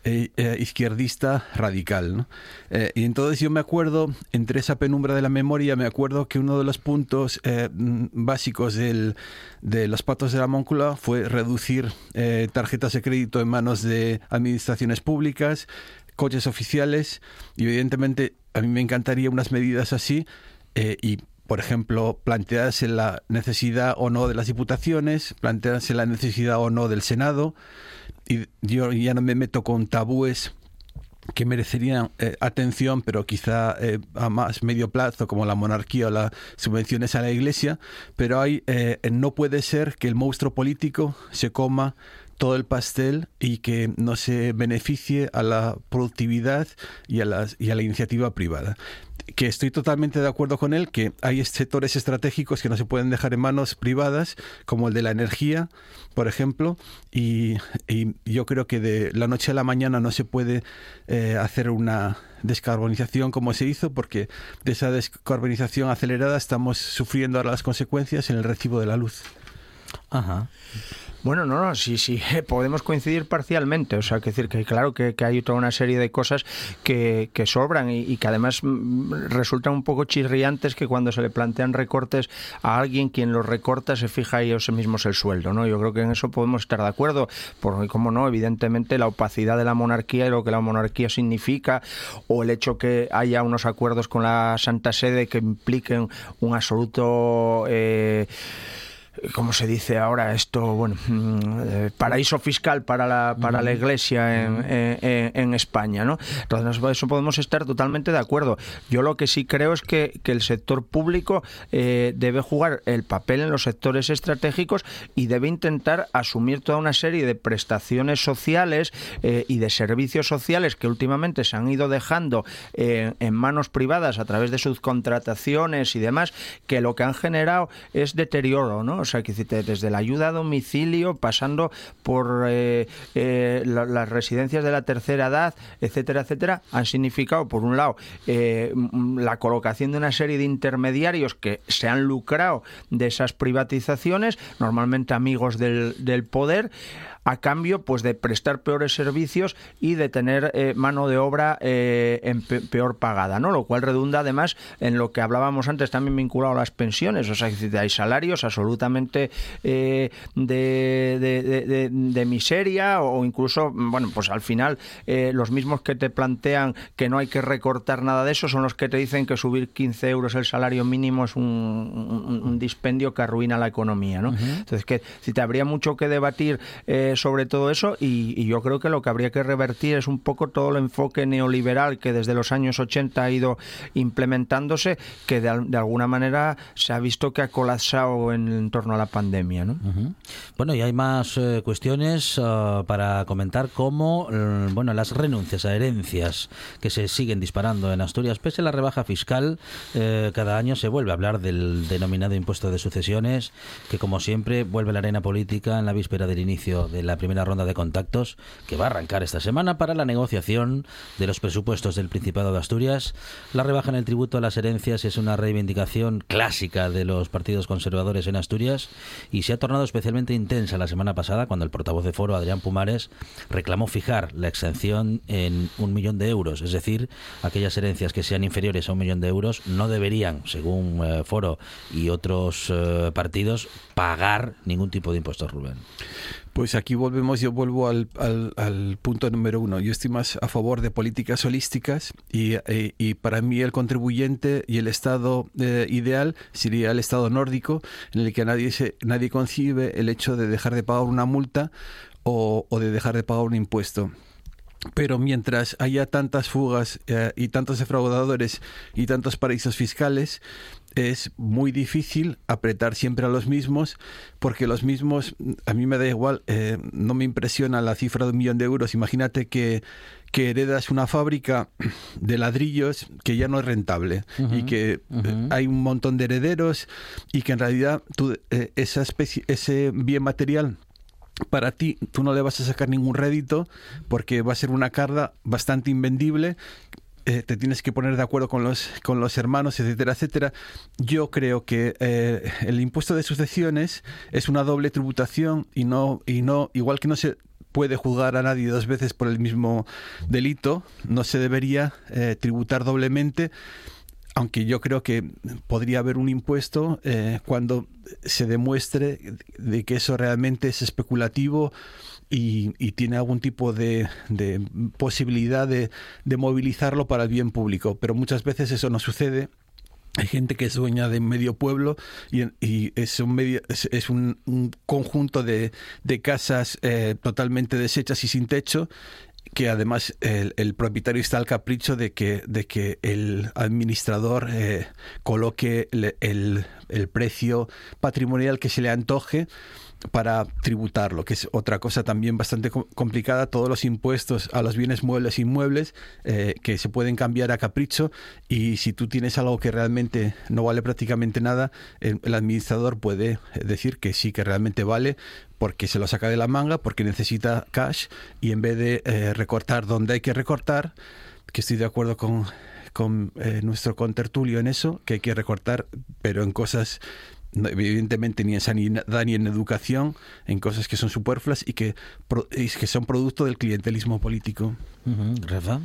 eh, eh, izquierdista radical, ¿no? Eh, y entonces yo me acuerdo, entre esa penumbra de la memoria, me acuerdo que uno de los puntos eh, básicos del, de los pactos de la Moncloa fue reducir eh, tarjetas de crédito en manos de administraciones públicas, coches oficiales, y evidentemente a mí me encantaría unas medidas así, eh, y por ejemplo, plantearse la necesidad o no de las diputaciones, plantearse la necesidad o no del Senado, y yo ya no me meto con tabúes que merecerían eh, atención, pero quizá eh, a más medio plazo, como la monarquía o las subvenciones a la Iglesia, pero hay eh, no puede ser que el monstruo político se coma todo el pastel y que no se beneficie a la productividad y a, las, y a la iniciativa privada. que estoy totalmente de acuerdo con él, que hay sectores estratégicos que no se pueden dejar en manos privadas, como el de la energía, por ejemplo, y, y yo creo que de la noche a la mañana no se puede eh, hacer una descarbonización como se hizo, porque de esa descarbonización acelerada estamos sufriendo ahora las consecuencias en el recibo de la luz. Ajá. Bueno, no, no, sí, sí, podemos coincidir parcialmente, o sea, que decir que claro que, que hay toda una serie de cosas que, que sobran y, y que además resultan un poco chirriantes, que cuando se le plantean recortes a alguien, quien los recorta se fija ellos mismos el sueldo, ¿no? Yo creo que en eso podemos estar de acuerdo, porque como no, evidentemente la opacidad de la monarquía y lo que la monarquía significa, o el hecho que haya unos acuerdos con la Santa Sede que impliquen un absoluto... Eh, ¿Cómo se dice ahora esto? Bueno, eh, paraíso fiscal para la para la Iglesia en, en, en España, ¿no? Entonces, eso podemos estar totalmente de acuerdo. Yo lo que sí creo es que, que el sector público eh, debe jugar el papel en los sectores estratégicos y debe intentar asumir toda una serie de prestaciones sociales eh, y de servicios sociales que últimamente se han ido dejando eh, en manos privadas a través de subcontrataciones y demás, que lo que han generado es deterioro, ¿no? O sea, que desde la ayuda a domicilio, pasando por eh, eh, la, las residencias de la tercera edad, etcétera, etcétera, han significado, por un lado, eh, la colocación de una serie de intermediarios que se han lucrado de esas privatizaciones, normalmente amigos del, del poder, a cambio pues de prestar peores servicios y de tener eh, mano de obra eh, en peor pagada, ¿no? Lo cual redunda además en lo que hablábamos antes, también vinculado a las pensiones, o sea, que hay salarios absolutamente eh, de, de, de, de, de miseria, o incluso, bueno, pues al final eh, los mismos que te plantean que no hay que recortar nada de eso son los que te dicen que subir quince euros el salario mínimo es un, un, un dispendio que arruina la economía, ¿no? Uh-huh. Entonces, que si te habría mucho que debatir eh, sobre todo eso, y, y yo creo que lo que habría que revertir es un poco todo el enfoque neoliberal que desde los años ochenta ha ido implementándose, que de, de alguna manera se ha visto que ha colapsado en, en torno a la pandemia, ¿no? Uh-huh. Bueno, y hay más eh, cuestiones uh, para comentar, como eh, bueno, las renuncias a herencias que se siguen disparando en Asturias pese a la rebaja fiscal. Eh, cada año se vuelve a hablar del denominado impuesto de sucesiones, que como siempre vuelve a la arena política en la víspera del inicio de la primera ronda de contactos que va a arrancar esta semana para la negociación de los presupuestos del Principado de Asturias. La rebaja en el tributo a las herencias es una reivindicación clásica de los partidos conservadores en Asturias y se ha tornado especialmente intensa la semana pasada, cuando el portavoz de Foro, Adrián Pumares, reclamó fijar la exención en un millón de euros, es decir, aquellas herencias que sean inferiores a un millón de euros no deberían, según eh, Foro y otros eh, partidos, pagar ningún tipo de impuestos, Rubén. Pues aquí volvemos, yo vuelvo al, al, al punto número uno. Yo estoy más a favor de políticas holísticas y, y, y para mí el contribuyente y el Estado eh, ideal sería el Estado nórdico, en el que nadie, se, nadie concibe el hecho de dejar de pagar una multa o, o de dejar de pagar un impuesto. Pero mientras haya tantas fugas eh, y tantos defraudadores y tantos paraísos fiscales, es muy difícil apretar siempre a los mismos, porque los mismos, a mí me da igual, eh, no me impresiona la cifra de un millón de euros. Imagínate que, que heredas una fábrica de ladrillos que ya no es rentable, uh-huh, y que uh-huh. hay un montón de herederos y que en realidad tú, eh, esa especie, ese bien material... para ti, tú no le vas a sacar ningún rédito porque va a ser una carga bastante invendible. Eh, te tienes que poner de acuerdo con los, con los hermanos, etcétera, etcétera. Yo creo que eh, el impuesto de sucesiones es una doble tributación y no, y no, igual que no se puede juzgar a nadie dos veces por el mismo delito, no se debería eh, tributar doblemente. Aunque yo creo que podría haber un impuesto eh, cuando se demuestre de que eso realmente es especulativo y, y tiene algún tipo de, de posibilidad de, de movilizarlo para el bien público. Pero muchas veces eso no sucede. Hay gente que es dueña de medio pueblo y, y es un medio, es, es un, un conjunto de, de casas eh, totalmente deshechas y sin techo, que además el, el propietario está al capricho de que, de que el administrador eh, coloque el, el, el precio patrimonial que se le antoje, para tributarlo, que es otra cosa también bastante complicada, todos los impuestos a los bienes muebles e inmuebles eh, que se pueden cambiar a capricho, y si tú tienes algo que realmente no vale prácticamente nada, el, el administrador puede decir que sí, que realmente vale, porque se lo saca de la manga, porque necesita cash, y en vez de eh, recortar donde hay que recortar, que estoy de acuerdo con, con eh, nuestro contertulio en eso, que hay que recortar, pero en cosas... evidentemente ni en sanidad ni en educación, en cosas que son superfluas y que, y que son producto del clientelismo político. Uh-huh. Rafa.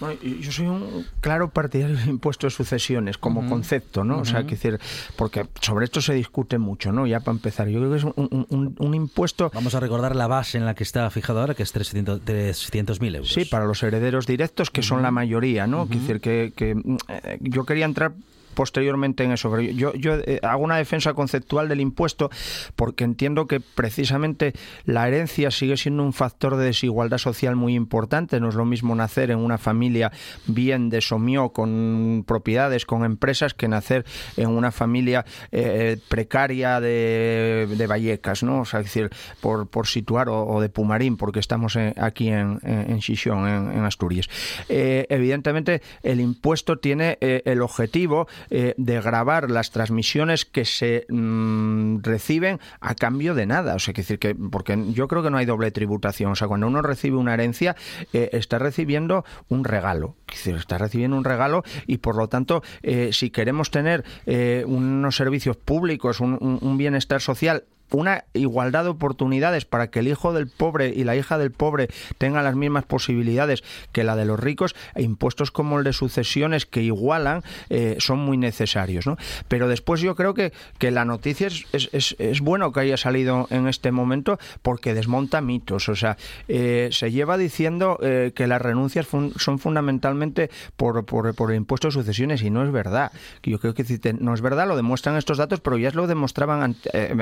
Bueno, yo soy un claro partidario del impuesto de sucesiones como uh-huh. concepto, ¿no? Uh-huh. O sea, que decir, porque sobre esto se discute mucho, ¿no? Ya para empezar, yo creo que es un, un, un impuesto... Vamos a recordar la base en la que está fijado ahora, que es trescientos mil euros. Sí, para los herederos directos, que uh-huh. son la mayoría, ¿no? Uh-huh. Que decir, que, que eh, yo quería entrar... posteriormente en eso, pero yo, yo hago una defensa conceptual del impuesto porque entiendo que precisamente la herencia sigue siendo un factor de desigualdad social muy importante. No es lo mismo nacer en una familia bien de somió, con propiedades, con empresas, que nacer en una familia eh, precaria de, de Vallecas, ¿no? O sea, es decir, por, por situar, o, o de Pumarín, porque estamos en, aquí en, en Xixón, en, en Asturias. Eh, evidentemente, el impuesto tiene eh, el objetivo Eh, de gravar las transmisiones que se mmm, reciben a cambio de nada. O sea, que decir que, porque yo creo que no hay doble tributación. O sea, cuando uno recibe una herencia, eh, está recibiendo un regalo. Está recibiendo un regalo y, por lo tanto, eh, si queremos tener eh, unos servicios públicos, un, un, un bienestar social, una igualdad de oportunidades para que el hijo del pobre y la hija del pobre tengan las mismas posibilidades que la de los ricos, e impuestos como el de sucesiones que igualan eh, son muy necesarios, ¿no? Pero después yo creo que, que la noticia es, es, es, es bueno que haya salido en este momento, porque desmonta mitos. O sea, eh, se lleva diciendo eh, que las renuncias fun, son fundamentalmente por, por, por el impuesto de sucesiones, y no es verdad. Yo creo que no es verdad, lo demuestran estos datos, pero ya lo demostraban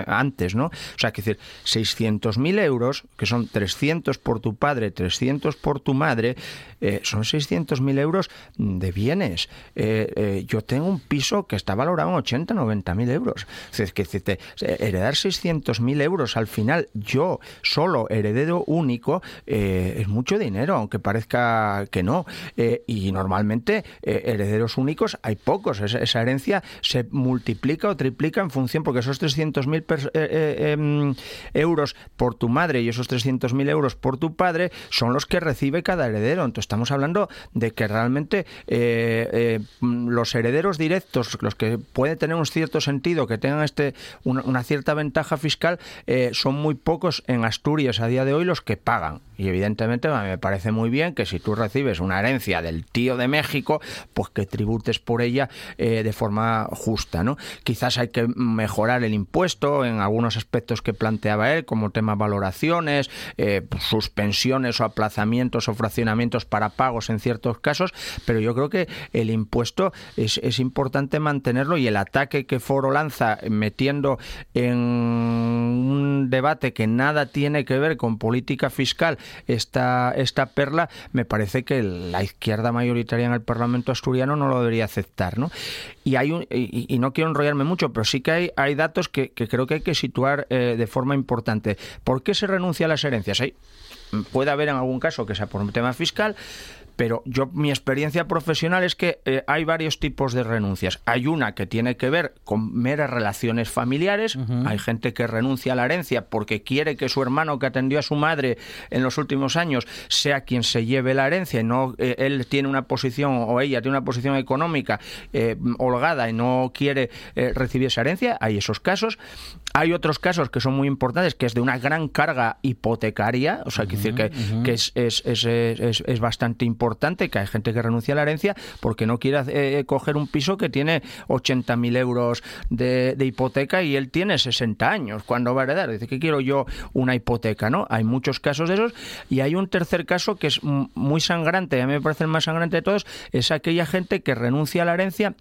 antes, ¿no? ¿no? O sea, que decir, seiscientos mil euros, que son trescientos por tu padre, trescientos por tu madre, eh, son seiscientos mil euros de bienes. Eh, eh, yo tengo un piso que está valorado en ochenta, noventa mil euros. O sea, que decirte, heredar seiscientos mil euros al final, yo solo, heredero único, eh, es mucho dinero, aunque parezca que no. Eh, y normalmente, eh, herederos únicos hay pocos. Esa, esa herencia se multiplica o triplica en función, porque esos trescientos mil pers- eh, Eh, eh, euros por tu madre y esos trescientos mil euros por tu padre son los que recibe cada heredero. Entonces estamos hablando de que realmente eh, eh, los herederos directos, los que puede tener un cierto sentido que tengan este una, una cierta ventaja fiscal, eh, son muy pocos en Asturias a día de hoy los que pagan. Y evidentemente me parece muy bien que si tú recibes una herencia del tío de México, pues que tributes por ella eh, de forma justa, ¿no? Quizás hay que mejorar el impuesto en algunos aspectos que planteaba él, como tema valoraciones, eh, suspensiones o aplazamientos o fraccionamientos para pagos en ciertos casos, pero yo creo que el impuesto es, es importante mantenerlo, y el ataque que Foro lanza metiendo en un debate que nada tiene que ver con política fiscal esta, esta perla, me parece que la izquierda mayoritaria en el Parlamento asturiano no lo debería aceptar, ¿no? Y, hay un, y, y no quiero enrollarme mucho, pero sí que hay, hay datos que, que creo que hay que situar eh, de forma importante. ¿Por qué se renuncia a las herencias? ¿Eh? Puede haber en algún caso que sea por un tema fiscal, pero yo, mi experiencia profesional es que eh, hay varios tipos de renuncias. Hay una que tiene que ver con meras relaciones familiares. Uh-huh. Hay gente que renuncia a la herencia porque quiere que su hermano, que atendió a su madre en los últimos años, sea quien se lleve la herencia, y no eh, él tiene una posición o ella tiene una posición económica eh, holgada y no quiere eh, recibir esa herencia. Hay esos casos. Hay otros casos que son muy importantes, que es de una gran carga hipotecaria. O sea, uh-huh, que decir que, uh-huh. que es, es, es, es, es bastante importante. Importante que hay gente que renuncia a la herencia porque no quiere eh, coger un piso que tiene ochenta mil euros de, de hipoteca y él tiene sesenta años. ¿Cuándo va a heredar? Dice que quiero yo una hipoteca, ¿no? Hay muchos casos de esos. Y hay un tercer caso que es muy sangrante, a mí me parece el más sangrante de todos, es aquella gente que renuncia a la herencia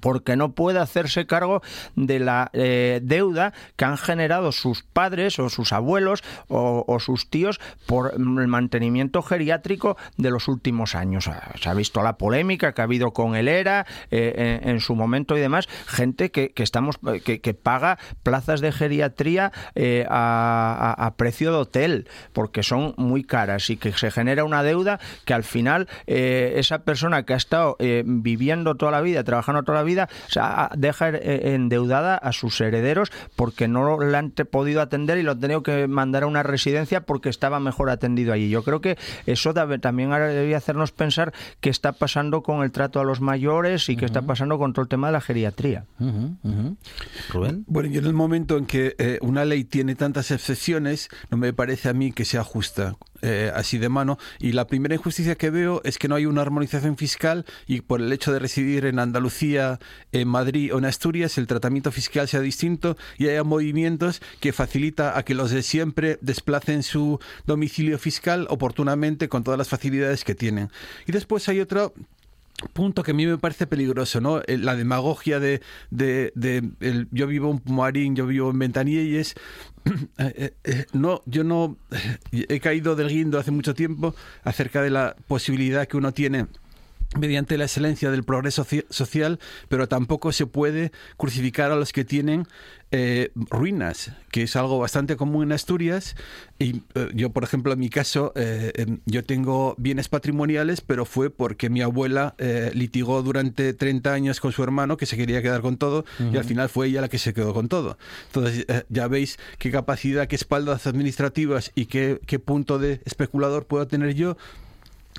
porque no puede hacerse cargo de la eh, deuda que han generado sus padres o sus abuelos o, o sus tíos por el mantenimiento geriátrico de los últimos años. Se ha visto la polémica que ha habido con el ERA eh, en, en su momento y demás, gente que, que, estamos, que, que paga plazas de geriatría eh, a, a, a precio de hotel, porque son muy caras y que se genera una deuda que al final eh, esa persona que ha estado eh, viviendo toda la vida, trabajando toda la vida, o sea, deja endeudada a sus herederos porque no la han podido atender y lo han tenido que mandar a una residencia porque estaba mejor atendido allí. Yo creo que eso también debería hacernos pensar qué está pasando con el trato a los mayores y qué uh-huh. está pasando con todo el tema de la geriatría. Uh-huh, uh-huh. Rubén. Bueno, yo en el momento en que eh, una ley tiene tantas excepciones, no me parece a mí que sea justa. Eh, así de mano, y la primera injusticia que veo es que no hay una armonización fiscal y por el hecho de residir en Andalucía, en Madrid o en Asturias el tratamiento fiscal sea distinto y haya movimientos que facilita a que los de siempre desplacen su domicilio fiscal oportunamente con todas las facilidades que tienen. Y después hay otro punto que a mí me parece peligroso, ¿no? La demagogia de, de, de el, yo vivo en Pumarín, yo vivo en Ventanilles. Eh, eh, no, yo no eh, he caído del guindo hace mucho tiempo acerca de la posibilidad que uno tiene mediante la excelencia del progreso social, pero tampoco se puede crucificar a los que tienen eh, ruinas, que es algo bastante común en Asturias. Y eh, yo, por ejemplo, en mi caso, eh, yo tengo bienes patrimoniales, pero fue porque mi abuela eh, litigó durante treinta años con su hermano, que se quería quedar con todo, uh-huh. y al final fue ella la que se quedó con todo. Entonces, eh, ya veis qué capacidad, qué espaldas administrativas y qué, qué punto de especulador puedo tener yo,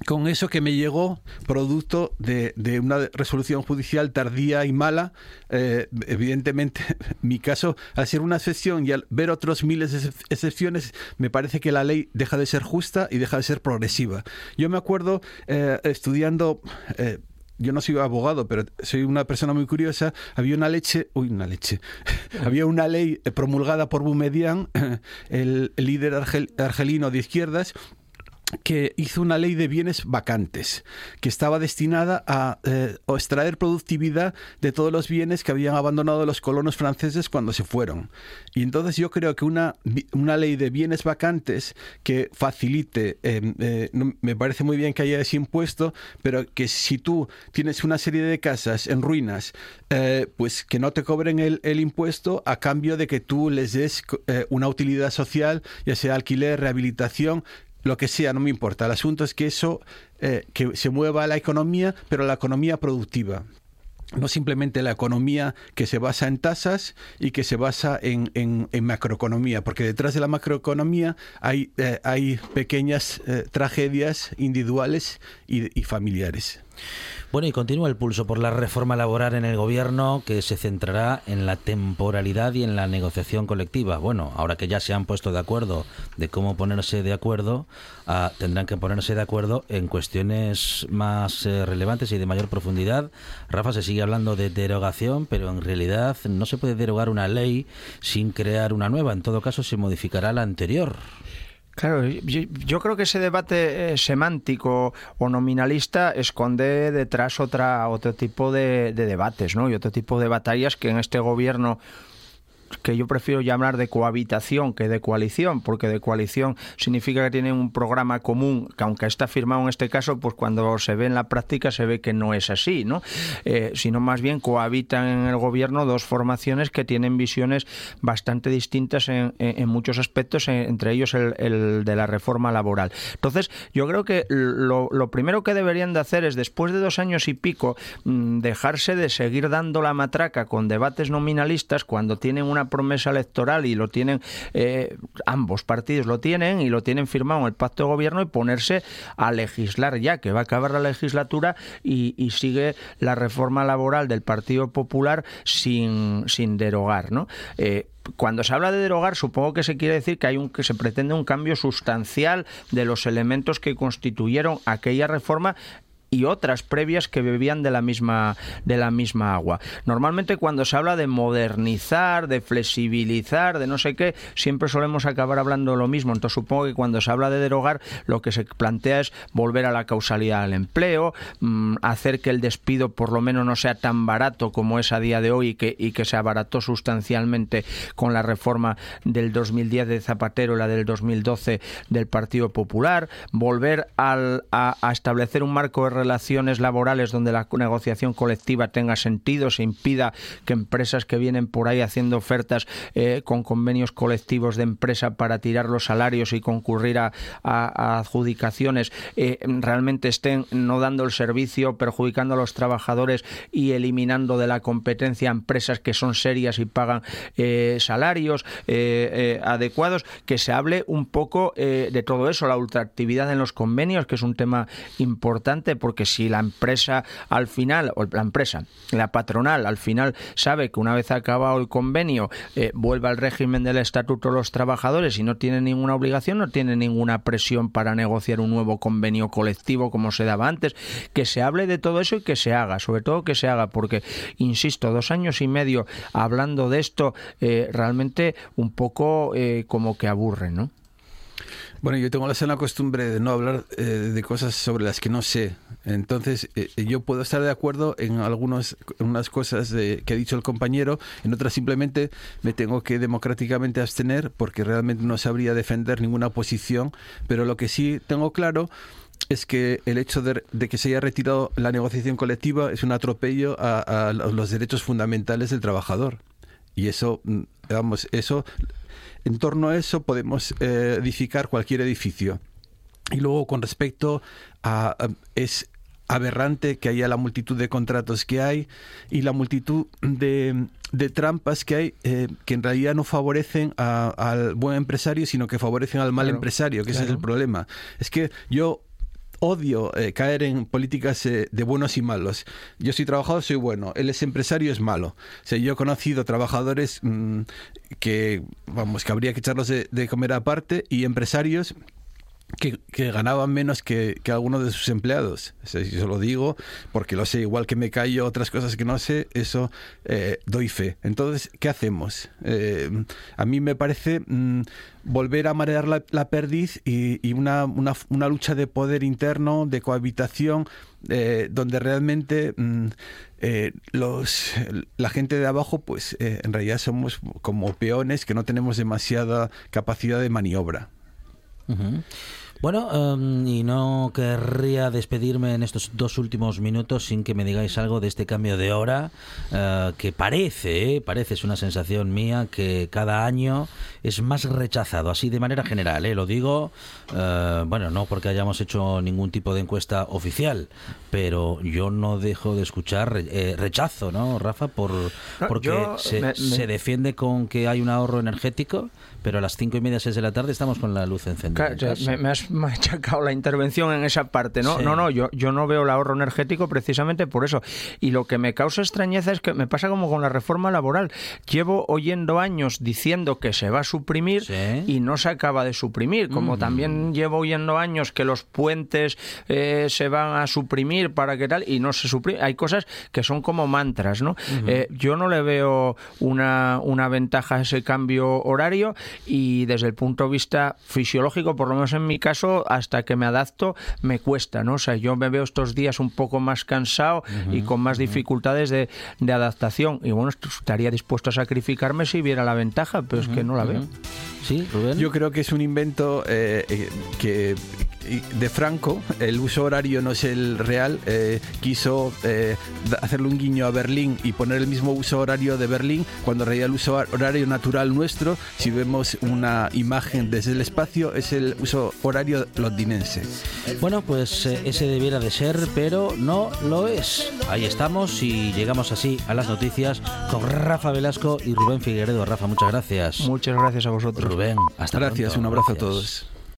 con eso que me llegó producto de, de una resolución judicial tardía y mala. Eh, evidentemente, mi caso, al ser una excepción y al ver otros miles de excepciones, me parece que la ley deja de ser justa y deja de ser progresiva. Yo me acuerdo eh, estudiando... Eh, yo no soy abogado, pero soy una persona muy curiosa. Había una leche, uy, una leche. Había una ley promulgada por Boumediene, el líder argel, argelino de izquierdas, que hizo una ley de bienes vacantes que estaba destinada a eh, extraer productividad de todos los bienes que habían abandonado los colonos franceses cuando se fueron. Y entonces yo creo que una, una ley de bienes vacantes que facilite, eh, eh, no, me parece muy bien que haya ese impuesto, pero que si tú tienes una serie de casas en ruinas, eh, pues que no te cobren el, el impuesto a cambio de que tú les des eh, una utilidad social, ya sea alquiler, rehabilitación, lo que sea, no me importa. El asunto es que eso, eh, que se mueva la economía, pero la economía productiva. No simplemente la economía que se basa en tasas y que se basa en, en, en macroeconomía, porque detrás de la macroeconomía hay, eh, hay pequeñas eh, tragedias individuales y, y familiares. Bueno, y continúa el pulso por la reforma laboral en el gobierno, que se centrará en la temporalidad y en la negociación colectiva. Bueno, ahora que ya se han puesto de acuerdo de cómo ponerse de acuerdo, uh, tendrán que ponerse de acuerdo en cuestiones más eh, relevantes y de mayor profundidad. Rafa, se sigue hablando de derogación, pero en realidad no se puede derogar una ley sin crear una nueva. En todo caso, se modificará la anterior. Claro, yo, yo creo que ese debate eh, semántico o nominalista esconde detrás otra otro tipo de, de debates, ¿no? Y otro tipo de batallas que en este gobierno, que yo prefiero llamar de cohabitación que de coalición, porque de coalición significa que tienen un programa común, que aunque está firmado en este caso, pues cuando se ve en la práctica se ve que no es así, ¿no? Eh, sino más bien cohabitan en el gobierno dos formaciones que tienen visiones bastante distintas en, en, en muchos aspectos, en, entre ellos el, el de la reforma laboral. Entonces, yo creo que lo, lo primero que deberían de hacer es, después de dos años y pico, dejarse de seguir dando la matraca con debates nominalistas cuando tienen una una promesa electoral y lo tienen, eh, ambos partidos lo tienen y lo tienen firmado en el pacto de gobierno, y ponerse a legislar ya, que va a acabar la legislatura y, y sigue la reforma laboral del Partido Popular sin, sin derogar, ¿no? Eh, Cuando se habla de derogar, supongo que se quiere decir que hay un que se pretende un cambio sustancial de los elementos que constituyeron aquella reforma y otras previas que bebían de la misma, de la misma agua. Normalmente cuando se habla de modernizar, de flexibilizar, de no sé qué, siempre solemos acabar hablando lo mismo. Entonces supongo que cuando se habla de derogar, lo que se plantea es volver a la causalidad del empleo, hacer que el despido por lo menos no sea tan barato como es a día de hoy y que, y que se abarató sustancialmente con la reforma del dos mil diez de Zapatero y la del dos mil doce del Partido Popular, volver al, a, a establecer un marco de relaciones laborales donde la negociación colectiva tenga sentido, se impida que empresas que vienen por ahí haciendo ofertas eh, con convenios colectivos de empresa para tirar los salarios y concurrir a, a, a adjudicaciones eh, realmente estén no dando el servicio, perjudicando a los trabajadores y eliminando de la competencia empresas que son serias y pagan eh, salarios eh, eh, adecuados, que se hable un poco eh, de todo eso, la ultraactividad en los convenios, que es un tema importante, porque si la empresa al final, o la empresa, la patronal al final sabe que una vez acabado el convenio eh, vuelve al régimen del estatuto los trabajadores y no tiene ninguna obligación, no tiene ninguna presión para negociar un nuevo convenio colectivo como se daba antes. Que se hable de todo eso y que se haga, sobre todo que se haga, porque insisto, dos años y medio hablando de esto eh, realmente un poco eh, como que aburre, ¿no? Bueno, yo tengo la sana costumbre de no hablar eh, de cosas sobre las que no sé. Entonces, eh, yo puedo estar de acuerdo en algunas en unas cosas de, que ha dicho el compañero, en otras simplemente me tengo que democráticamente abstener porque realmente no sabría defender ninguna posición. Pero lo que sí tengo claro es que el hecho de, de que se haya retirado la negociación colectiva es un atropello a, a los derechos fundamentales del trabajador. Y eso, vamos, eso... En torno a eso podemos eh, edificar cualquier edificio. Y luego, con respecto a, a... es aberrante que haya la multitud de contratos que hay y la multitud de, de trampas que hay eh, que en realidad no favorecen a, al buen empresario, sino que favorecen al mal claro, empresario, que claro. Ese es el problema. Es que yo... Odio eh, caer en políticas eh, de buenos y malos. Yo soy trabajador, soy bueno. Él es empresario, es malo. O sea, yo he conocido trabajadores mmm, que, vamos, que habría que echarlos de, de comer aparte, y empresarios que, que ganaban menos que, que algunos de sus empleados. O sea, yo lo digo porque lo sé. Igual que me callo otras cosas que no sé, eso eh, doy fe. Entonces, ¿qué hacemos? Eh, a mí me parece... Mmm, volver a marear la, la perdiz y, y una, una, una lucha de poder interno, de cohabitación, eh, donde realmente mm, eh, los, la gente de abajo, pues eh, en realidad somos como peones que no tenemos demasiada capacidad de maniobra. Uh-huh. Bueno, um, y no querría despedirme en estos dos últimos minutos sin que me digáis algo de este cambio de hora, uh, que parece, eh, parece, es una sensación mía, que cada año es más rechazado, así de manera general, eh, lo digo, uh, bueno, no porque hayamos hecho ningún tipo de encuesta oficial, pero yo no dejo de escuchar eh, rechazo, ¿no, Rafa? Por, no, porque se, me, me... se defiende con que hay un ahorro energético, pero a las cinco y media, seis de la tarde estamos con la luz encendida. Claro, me, me has machacado la intervención en esa parte, ¿no? Sí. No, no, yo, yo no veo el ahorro energético precisamente por eso. Y lo que me causa extrañeza es que me pasa como con la reforma laboral. Llevo oyendo años diciendo que se va a suprimir, ¿sí?, y no se acaba de suprimir. Como uh-huh. también llevo oyendo años que los puentes eh, se van a suprimir para qué tal, y no se suprime. Hay cosas que son como mantras, ¿no? Uh-huh. Eh, yo no le veo una, una ventaja a ese cambio horario. Y desde el punto de vista fisiológico, por lo menos en mi caso, hasta que me adapto, me cuesta, ¿no? O sea, yo me veo estos días un poco más cansado uh-huh, y con más uh-huh. dificultades de, de adaptación. Y bueno, estaría dispuesto a sacrificarme si viera la ventaja, pero uh-huh, es que no la uh-huh. veo. ¿Sí, Rubén? Yo creo que es un invento eh, eh, que... de Franco, el uso horario no es el real, eh, quiso eh, hacerle un guiño a Berlín y poner el mismo uso horario de Berlín, cuando en realidad el uso horario natural nuestro, si vemos una imagen desde el espacio, es el uso horario londinense. Bueno, pues eh, ese debiera de ser, pero no lo es. Ahí estamos y llegamos así a las noticias con Rafa Velasco y Rubén Figaredo. Rafa, muchas gracias. Muchas gracias a vosotros. Rubén, hasta luego. Gracias, pronto. Un abrazo gracias. A todos.